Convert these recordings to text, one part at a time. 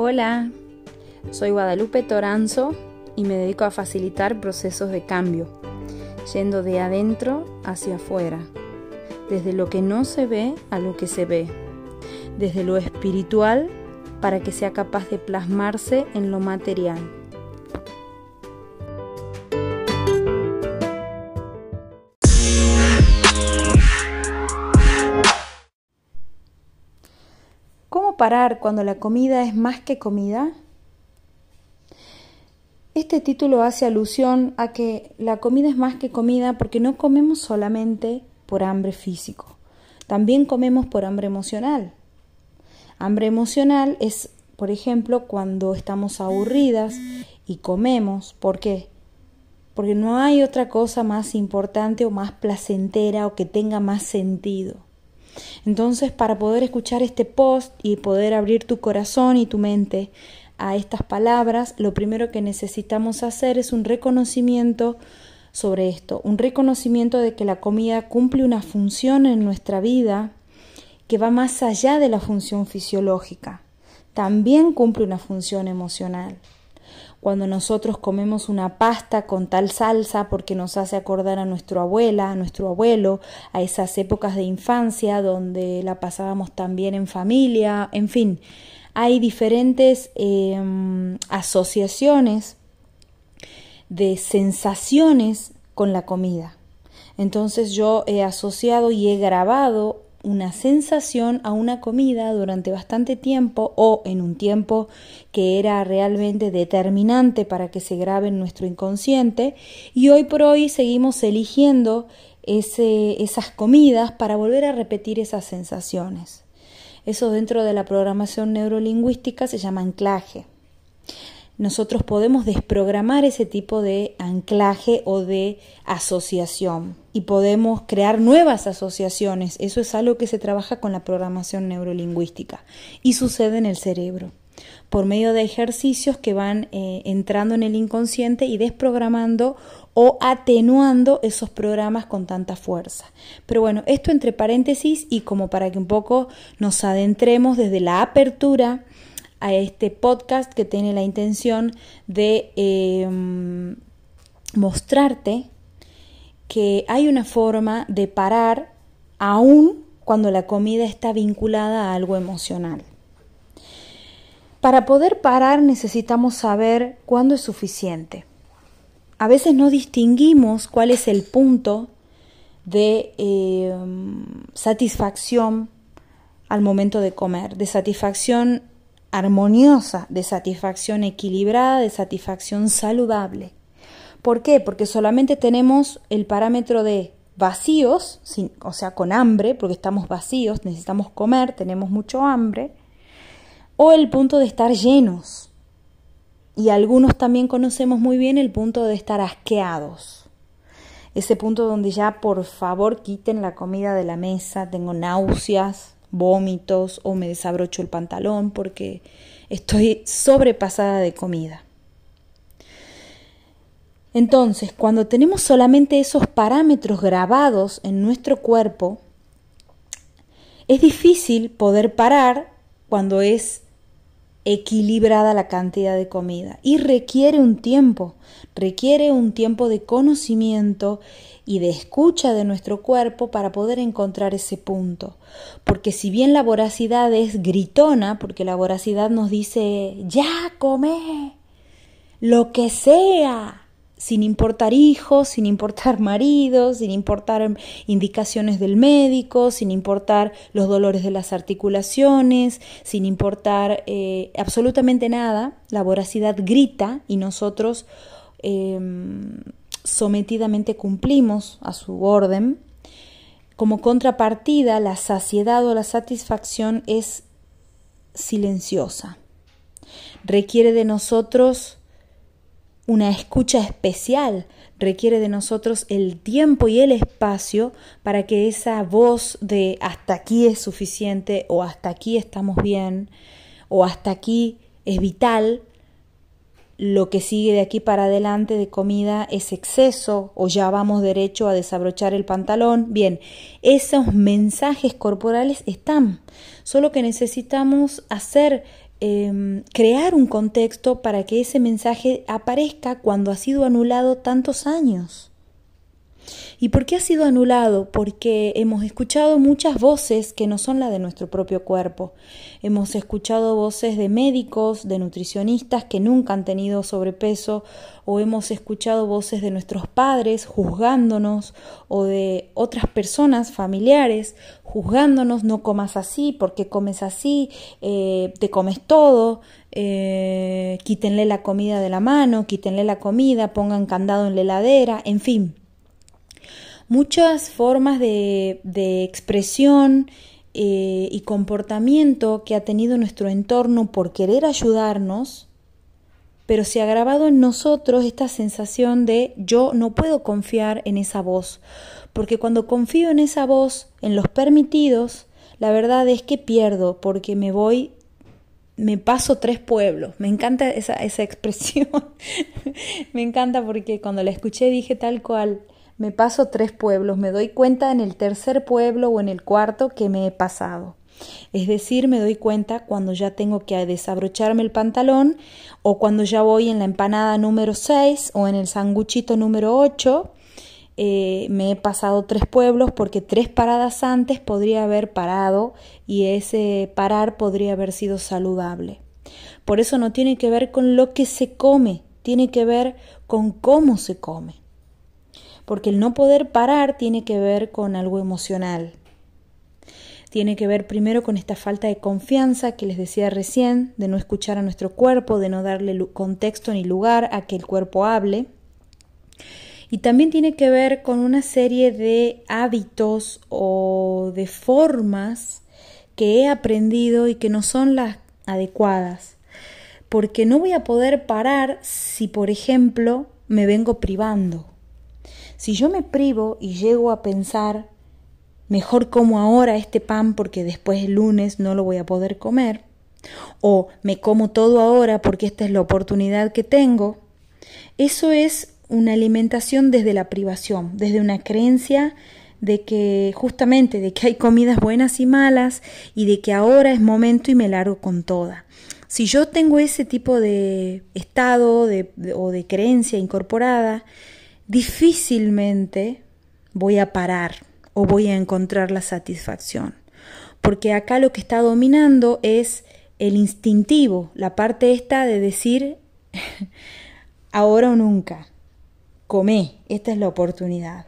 Hola, soy Guadalupe Toranzo y me dedico a facilitar procesos de cambio, yendo de adentro hacia afuera, desde lo que no se ve a lo que se ve, desde lo espiritual para que sea capaz de plasmarse en lo material. Parar cuando la comida es más que comida? Este título hace alusión a que la comida es más que comida porque no comemos solamente por hambre físico, también comemos por hambre emocional. Hambre emocional es, por ejemplo, cuando estamos aburridas y comemos. ¿Por qué? Porque no hay otra cosa más importante o más placentera o que tenga más sentido. Entonces, para poder escuchar este post y poder abrir tu corazón y tu mente a estas palabras, lo primero que necesitamos hacer es un reconocimiento sobre esto, un reconocimiento de que la comida cumple una función en nuestra vida que va más allá de la función fisiológica. También cumple una función emocional. Cuando nosotros comemos una pasta con tal salsa porque nos hace acordar a nuestra abuela, a nuestro abuelo, a esas épocas de infancia donde la pasábamos también en familia, en fin, hay diferentes asociaciones de sensaciones con la comida. Entonces yo he asociado y he grabado una sensación a una comida durante bastante tiempo o en un tiempo que era realmente determinante para que se grabe en nuestro inconsciente, y hoy por hoy seguimos eligiendo esas comidas para volver a repetir esas sensaciones. Eso dentro de la programación neurolingüística se llama anclaje. Nosotros podemos desprogramar ese tipo de anclaje o de asociación y podemos crear nuevas asociaciones. Eso es algo que se trabaja con la programación neurolingüística y sucede en el cerebro por medio de ejercicios que van entrando en el inconsciente y desprogramando o atenuando esos programas con tanta fuerza. Pero bueno, esto entre paréntesis y como para que un poco nos adentremos desde la apertura a este podcast que tiene la intención de mostrarte que hay una forma de parar aún cuando la comida está vinculada a algo emocional. Para poder parar necesitamos saber cuándo es suficiente. A veces no distinguimos cuál es el punto de satisfacción al momento de comer, de satisfacción armoniosa, de satisfacción equilibrada, de satisfacción saludable. ¿Por qué? Porque solamente tenemos el parámetro de vacíos, o sea, con hambre, porque estamos vacíos, necesitamos comer, tenemos mucho hambre, o el punto de estar llenos. Y algunos también conocemos muy bien el punto de estar asqueados. Ese punto donde ya, por favor, quiten la comida de la mesa, tengo náuseas, vómitos o me desabrocho el pantalón porque estoy sobrepasada de comida. Entonces, cuando tenemos solamente esos parámetros grabados en nuestro cuerpo, es difícil poder parar cuando es equilibrada la cantidad de comida y requiere un tiempo de conocimiento y de escucha de nuestro cuerpo para poder encontrar ese punto, porque si bien la voracidad es gritona, porque la voracidad nos dice ya come lo que sea, sin importar hijos, sin importar maridos, sin importar indicaciones del médico, sin importar los dolores de las articulaciones, sin importar absolutamente nada, la voracidad grita y nosotros sometidamente cumplimos a su orden. Como contrapartida, la saciedad o la satisfacción es silenciosa, requiere de nosotros una escucha especial, requiere de nosotros el tiempo y el espacio para que esa voz de hasta aquí es suficiente o hasta aquí estamos bien o hasta aquí es vital, lo que sigue de aquí para adelante de comida es exceso o ya vamos derecho a desabrochar el pantalón. Bien, esos mensajes corporales están, solo que necesitamos hacer crear un contexto para que ese mensaje aparezca cuando ha sido anulado tantos años. ¿Y por qué ha sido anulado? Porque hemos escuchado muchas voces que no son las de nuestro propio cuerpo. Hemos escuchado voces de médicos, de nutricionistas que nunca han tenido sobrepeso, o hemos escuchado voces de nuestros padres juzgándonos, o de otras personas familiares juzgándonos: no comas así, ¿por qué comes así? Te comes todo, quítenle la comida de la mano, quítenle la comida, pongan candado en la heladera, en fin. Muchas formas de expresión y comportamiento que ha tenido nuestro entorno por querer ayudarnos, pero se ha agravado en nosotros esta sensación de yo no puedo confiar en esa voz, porque cuando confío en esa voz, en los permitidos, la verdad es que pierdo, porque me paso tres pueblos. Me encanta esa expresión, me encanta, porque cuando la escuché dije tal cual. Me paso tres pueblos, me doy cuenta en el tercer pueblo o en el cuarto que me he pasado. Es decir, me doy cuenta cuando ya tengo que desabrocharme el pantalón, o cuando ya voy en la empanada número 6 o en el sanguchito número 8. Me he pasado tres pueblos, porque tres paradas antes podría haber parado y ese parar podría haber sido saludable. Por eso no tiene que ver con lo que se come, tiene que ver con cómo se come. Porque el no poder parar tiene que ver con algo emocional. Tiene que ver primero con esta falta de confianza que les decía recién, de no escuchar a nuestro cuerpo, de no darle contexto ni lugar a que el cuerpo hable. Y también tiene que ver con una serie de hábitos o de formas que he aprendido y que no son las adecuadas. Porque no voy a poder parar si, por ejemplo, me vengo privando. Si yo me privo y llego a pensar, mejor como ahora este pan porque después el lunes no lo voy a poder comer, o me como todo ahora porque esta es la oportunidad que tengo, eso es una alimentación desde la privación, desde una creencia de que justamente de que hay comidas buenas y malas y de que ahora es momento y me largo con toda. Si yo tengo ese tipo de estado o de creencia incorporada, difícilmente voy a parar o voy a encontrar la satisfacción, porque acá lo que está dominando es el instintivo, la parte esta de decir ahora o nunca, comé, esta es la oportunidad.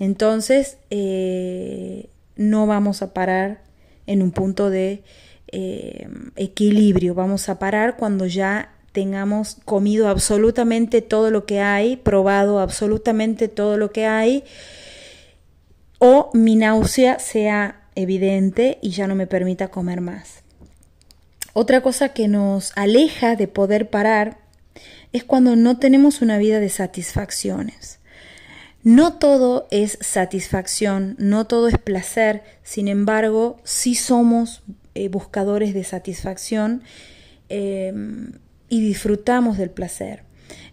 Entonces no vamos a parar en un punto de equilibrio, vamos a parar cuando ya tengamos comido absolutamente todo lo que hay, probado absolutamente todo lo que hay, o mi náusea sea evidente y ya no me permita comer más. Otra cosa que nos aleja de poder parar es cuando no tenemos una vida de satisfacciones. No todo es satisfacción, no todo es placer, sin embargo, sí somos buscadores de satisfacción y disfrutamos del placer.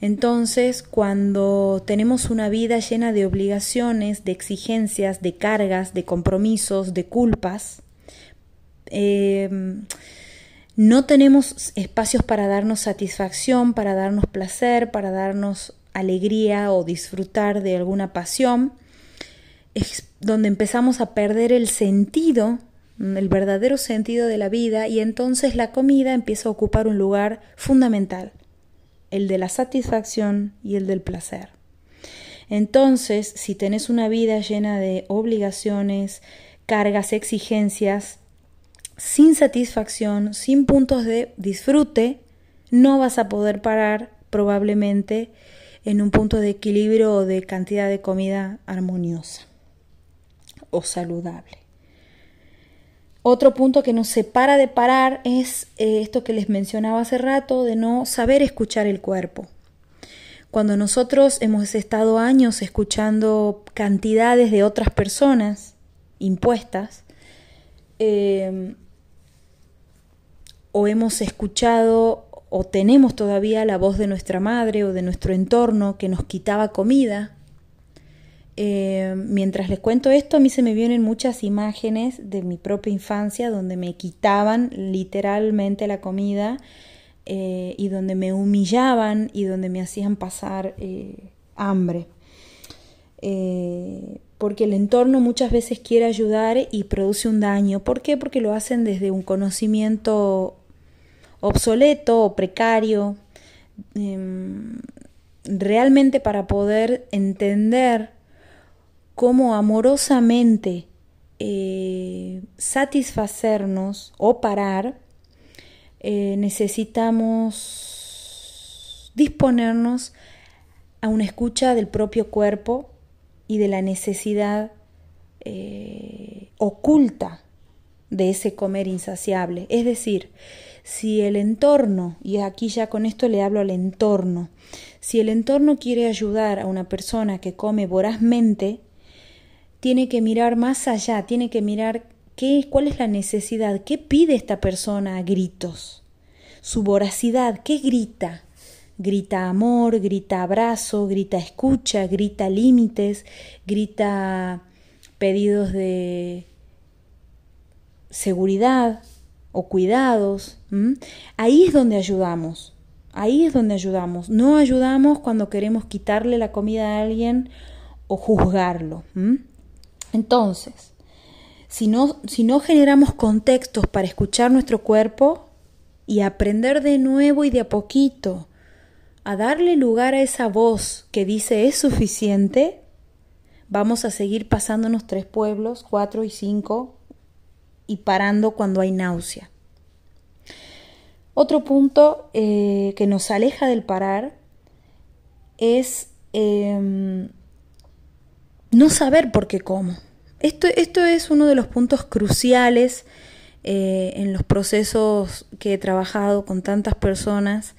Entonces, cuando tenemos una vida llena de obligaciones, de exigencias, de cargas, de compromisos, de culpas, no tenemos espacios para darnos satisfacción, para darnos placer, para darnos alegría o disfrutar de alguna pasión. Es donde empezamos a perder el sentido, el verdadero sentido de la vida, y entonces la comida empieza a ocupar un lugar fundamental, el de la satisfacción y el del placer. Entonces, si tenés una vida llena de obligaciones, cargas, exigencias, sin satisfacción, sin puntos de disfrute, no vas a poder parar probablemente en un punto de equilibrio o de cantidad de comida armoniosa o saludable. Otro punto que nos separa de parar es esto que les mencionaba hace rato, de no saber escuchar el cuerpo. Cuando nosotros hemos estado años escuchando cantidades de otras personas impuestas, o hemos escuchado o tenemos todavía la voz de nuestra madre o de nuestro entorno que nos quitaba comida, Mientras les cuento esto, a mí se me vienen muchas imágenes de mi propia infancia donde me quitaban literalmente la comida y donde me humillaban y donde me hacían pasar hambre. Porque el entorno muchas veces quiere ayudar y produce un daño. ¿Por qué? Porque lo hacen desde un conocimiento obsoleto o precario. Realmente, para poder entender cómo amorosamente satisfacernos o parar, necesitamos disponernos a una escucha del propio cuerpo y de la necesidad oculta de ese comer insaciable. Es decir, si el entorno, y aquí ya con esto le hablo al entorno, si el entorno quiere ayudar a una persona que come vorazmente, tiene que mirar más allá, tiene que mirar cuál es la necesidad, qué pide esta persona a gritos, su voracidad, qué grita. Grita amor, grita abrazo, grita escucha, grita límites, grita pedidos de seguridad o cuidados. Ahí es donde ayudamos, No ayudamos cuando queremos quitarle la comida a alguien o juzgarlo. Entonces, si no generamos contextos para escuchar nuestro cuerpo y aprender de nuevo y de a poquito a darle lugar a esa voz que dice es suficiente, vamos a seguir pasándonos 3 pueblos, 4 y 5, y parando cuando hay náusea. Otro punto que nos aleja del parar es no saber por qué como. Esto es uno de los puntos cruciales en los procesos que he trabajado con tantas personas.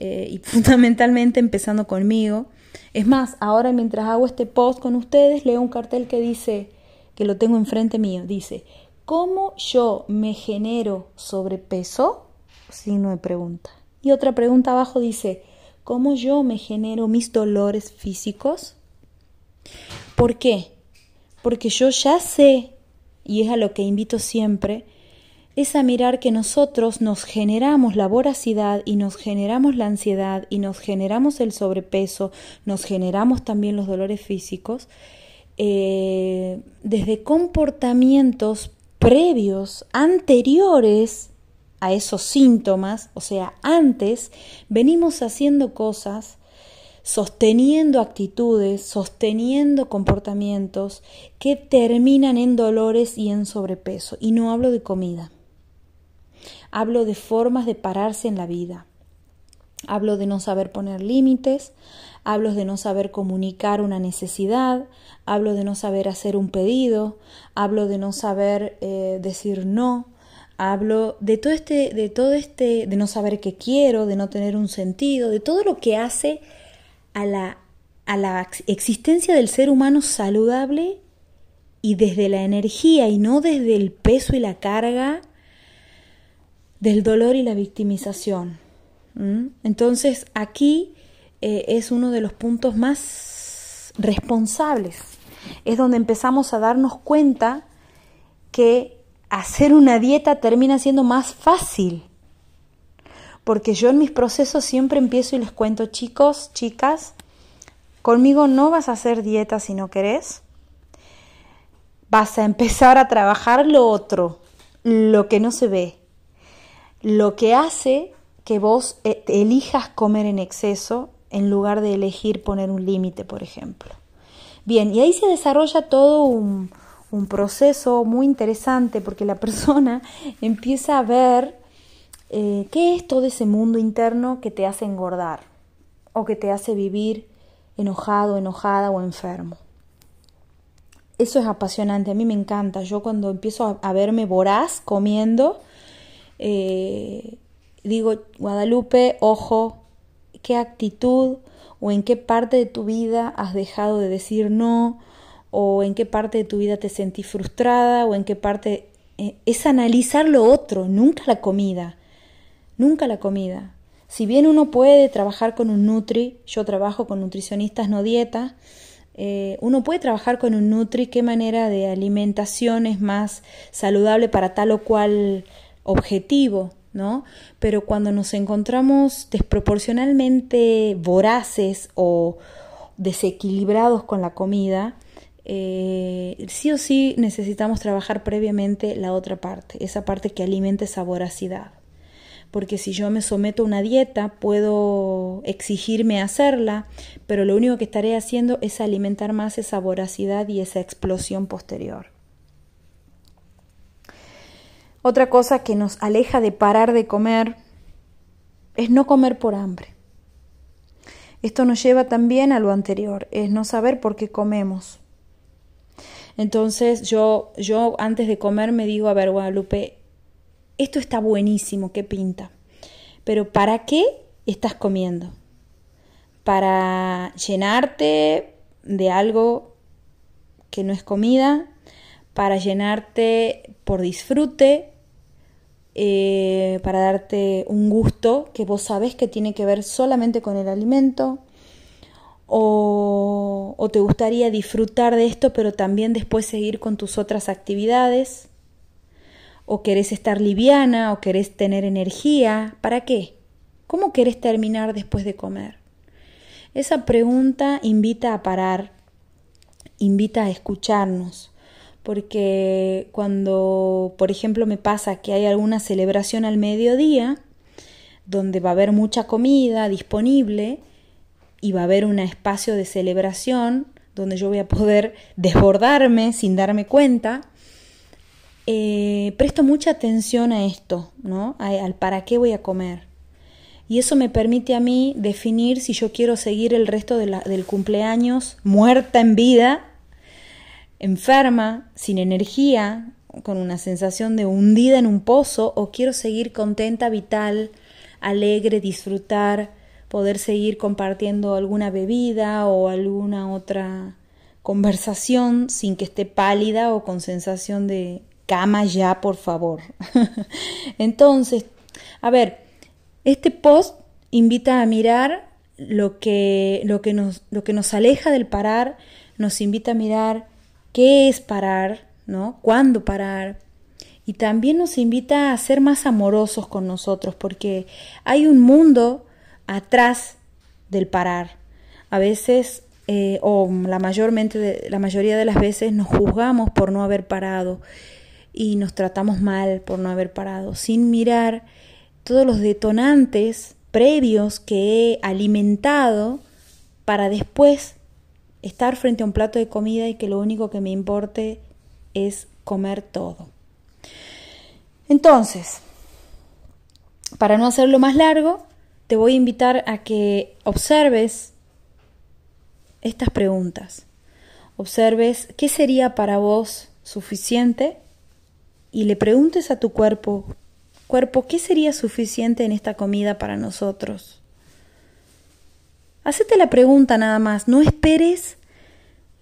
Y fundamentalmente empezando conmigo. Es más, ahora mientras hago este post con ustedes, leo un cartel que dice, que lo tengo enfrente mío, dice: ¿cómo yo me genero sobrepeso? Signo de pregunta. Y otra pregunta abajo dice: ¿cómo yo me genero mis dolores físicos? ¿Por qué? Porque yo ya sé, y es a lo que invito siempre, es a mirar que nosotros nos generamos la voracidad y nos generamos la ansiedad y nos generamos el sobrepeso, nos generamos también los dolores físicos, desde comportamientos previos, anteriores a esos síntomas. O sea, antes venimos haciendo cosas, sosteniendo actitudes, sosteniendo comportamientos que terminan en dolores y en sobrepeso. Y no hablo de comida. Hablo de formas de pararse en la vida. Hablo de no saber poner límites, hablo de no saber comunicar una necesidad, hablo de no saber hacer un pedido, hablo de no saber decir no, hablo de no saber qué quiero, de no tener un sentido, de todo lo que hace a la existencia del ser humano saludable y desde la energía y no desde el peso y la carga del dolor y la victimización. Entonces aquí es uno de los puntos más responsables. Es donde empezamos a darnos cuenta que hacer una dieta termina siendo más fácil. Porque yo en mis procesos siempre empiezo y les cuento: chicos, chicas, conmigo no vas a hacer dieta si no querés. Vas a empezar a trabajar lo otro, lo que no se ve. Lo que hace que vos elijas comer en exceso en lugar de elegir poner un límite, por ejemplo. Bien, y ahí se desarrolla todo un proceso muy interesante, porque la persona empieza a ver qué es todo ese mundo interno que te hace engordar o que te hace vivir enojado, enojada o enfermo. Eso es apasionante, a mí me encanta. Yo cuando empiezo a verme voraz comiendo, digo: Guadalupe, ojo, ¿qué actitud o en qué parte de tu vida has dejado de decir no? ¿O en qué parte de tu vida te sentís frustrada? ¿O en qué parte? Es analizar lo otro, nunca la comida. Nunca la comida. Si bien uno puede trabajar con un nutri, yo trabajo con nutricionistas no dietas, uno puede trabajar con un nutri, qué manera de alimentación es más saludable para tal o cual objetivo, ¿no? Pero cuando nos encontramos desproporcionalmente voraces o desequilibrados con la comida, sí o sí necesitamos trabajar previamente la otra parte, esa parte que alimenta esa voracidad. Porque si yo me someto a una dieta, puedo exigirme hacerla, pero lo único que estaré haciendo es alimentar más esa voracidad y esa explosión posterior. Otra cosa que nos aleja de parar de comer es no comer por hambre. Esto nos lleva también a lo anterior, es no saber por qué comemos. Entonces yo antes de comer me digo, a ver, Guadalupe, esto está buenísimo, qué pinta. Pero ¿para qué estás comiendo? ¿Para llenarte de algo que no es comida? ¿Para llenarte por disfrute? ¿Para darte un gusto que vos sabés que tiene que ver solamente con el alimento? ¿O te gustaría disfrutar de esto pero también después seguir con tus otras actividades? ¿O querés estar liviana? ¿O querés tener energía? ¿Para qué? ¿Cómo querés terminar después de comer? Esa pregunta invita a parar, invita a escucharnos. Porque cuando, por ejemplo, me pasa que hay alguna celebración al mediodía, donde va a haber mucha comida disponible y va a haber un espacio de celebración donde yo voy a poder desbordarme sin darme cuenta, presto mucha atención a esto, ¿no? Al para qué voy a comer. Y eso me permite a mí definir si yo quiero seguir el resto del cumpleaños muerta en vida, enferma, sin energía, con una sensación de hundida en un pozo, o quiero seguir contenta, vital, alegre, disfrutar, poder seguir compartiendo alguna bebida o alguna otra conversación sin que esté pálida o con sensación de cama ya, por favor. Entonces, a ver, este post invita a mirar lo que nos aleja del parar, nos invita a mirar qué es parar, ¿no? Cuándo parar. Y también nos invita a ser más amorosos con nosotros, porque hay un mundo atrás del parar. A veces, la mayoría de las veces nos juzgamos por no haber parado. Y nos tratamos mal por no haber parado, sin mirar todos los detonantes previos que he alimentado para después estar frente a un plato de comida y que lo único que me importe es comer todo. Entonces, para no hacerlo más largo, te voy a invitar a que observes estas preguntas. Observes qué sería para vos suficiente. Y le preguntes a tu cuerpo, ¿qué sería suficiente en esta comida para nosotros? Hacete la pregunta nada más, no esperes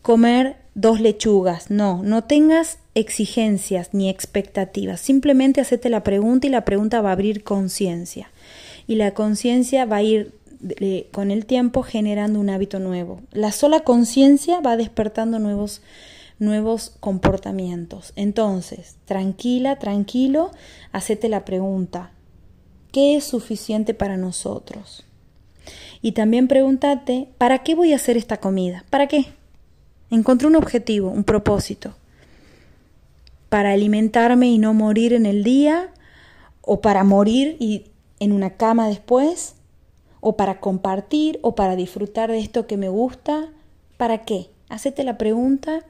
comer 2 lechugas, no tengas exigencias ni expectativas, simplemente hacete la pregunta y la pregunta va a abrir conciencia. Y la conciencia va a ir con el tiempo generando un hábito nuevo. La sola conciencia va despertando nuevos comportamientos. Entonces, tranquila, tranquilo, hacete la pregunta, ¿qué es suficiente para nosotros? Y también pregúntate, ¿para qué voy a hacer esta comida? ¿Para qué? Encontré un objetivo, un propósito. ¿Para alimentarme y no morir en el día? ¿O para morir en una cama después? ¿O para compartir? ¿O para disfrutar de esto que me gusta? ¿Para qué? Hacete la pregunta.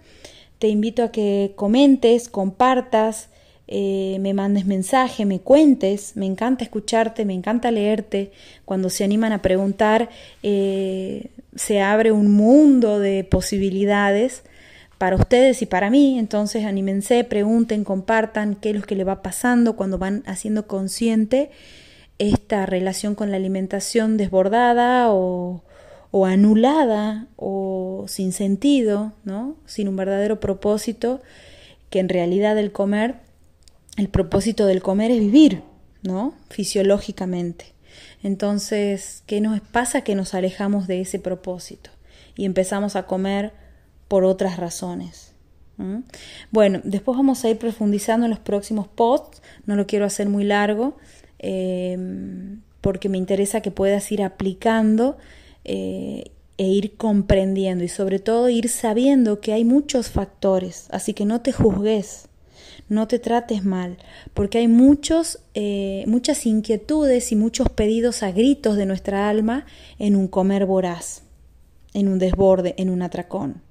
Te invito a que comentes, compartas, me mandes mensaje, me cuentes. Me encanta escucharte, me encanta leerte. Cuando se animan a preguntar, se abre un mundo de posibilidades para ustedes y para mí. Entonces, anímense, pregunten, compartan qué es lo que le va pasando cuando van haciendo consciente esta relación con la alimentación desbordada o anulada o sin sentido, ¿no? Sin un verdadero propósito, que en realidad el propósito del comer es vivir, ¿no? Fisiológicamente. Entonces, ¿qué nos pasa? Que nos alejamos de ese propósito y empezamos a comer por otras razones. Bueno, después vamos a ir profundizando en los próximos posts. No lo quiero hacer muy largo porque me interesa que puedas ir aplicando e ir comprendiendo y sobre todo ir sabiendo que hay muchos factores. Así que no te juzgues, no te trates mal, porque hay muchas inquietudes y muchos pedidos a gritos de nuestra alma en un comer voraz, en un desborde, en un atracón.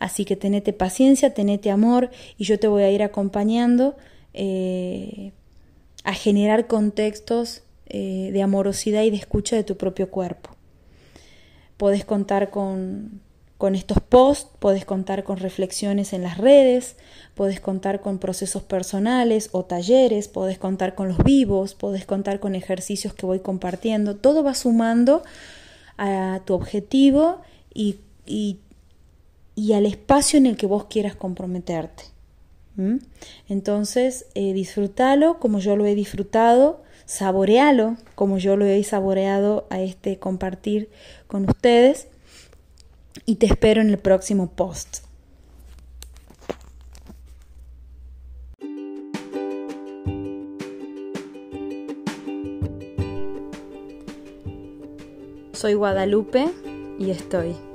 Así que tenete paciencia, tenete amor y yo te voy a ir acompañando a generar contextos de amorosidad y de escucha de tu propio cuerpo. Podés contar con estos posts, podés contar con reflexiones en las redes, podés contar con procesos personales o talleres, podés contar con los vivos, podés contar con ejercicios que voy compartiendo. Todo va sumando a tu objetivo y al espacio en el que vos quieras comprometerte. Entonces, disfrútalo como yo lo he disfrutado, saborealo como yo lo he saboreado a este compartir con ustedes y te espero en el próximo post. Soy Guadalupe y estoy.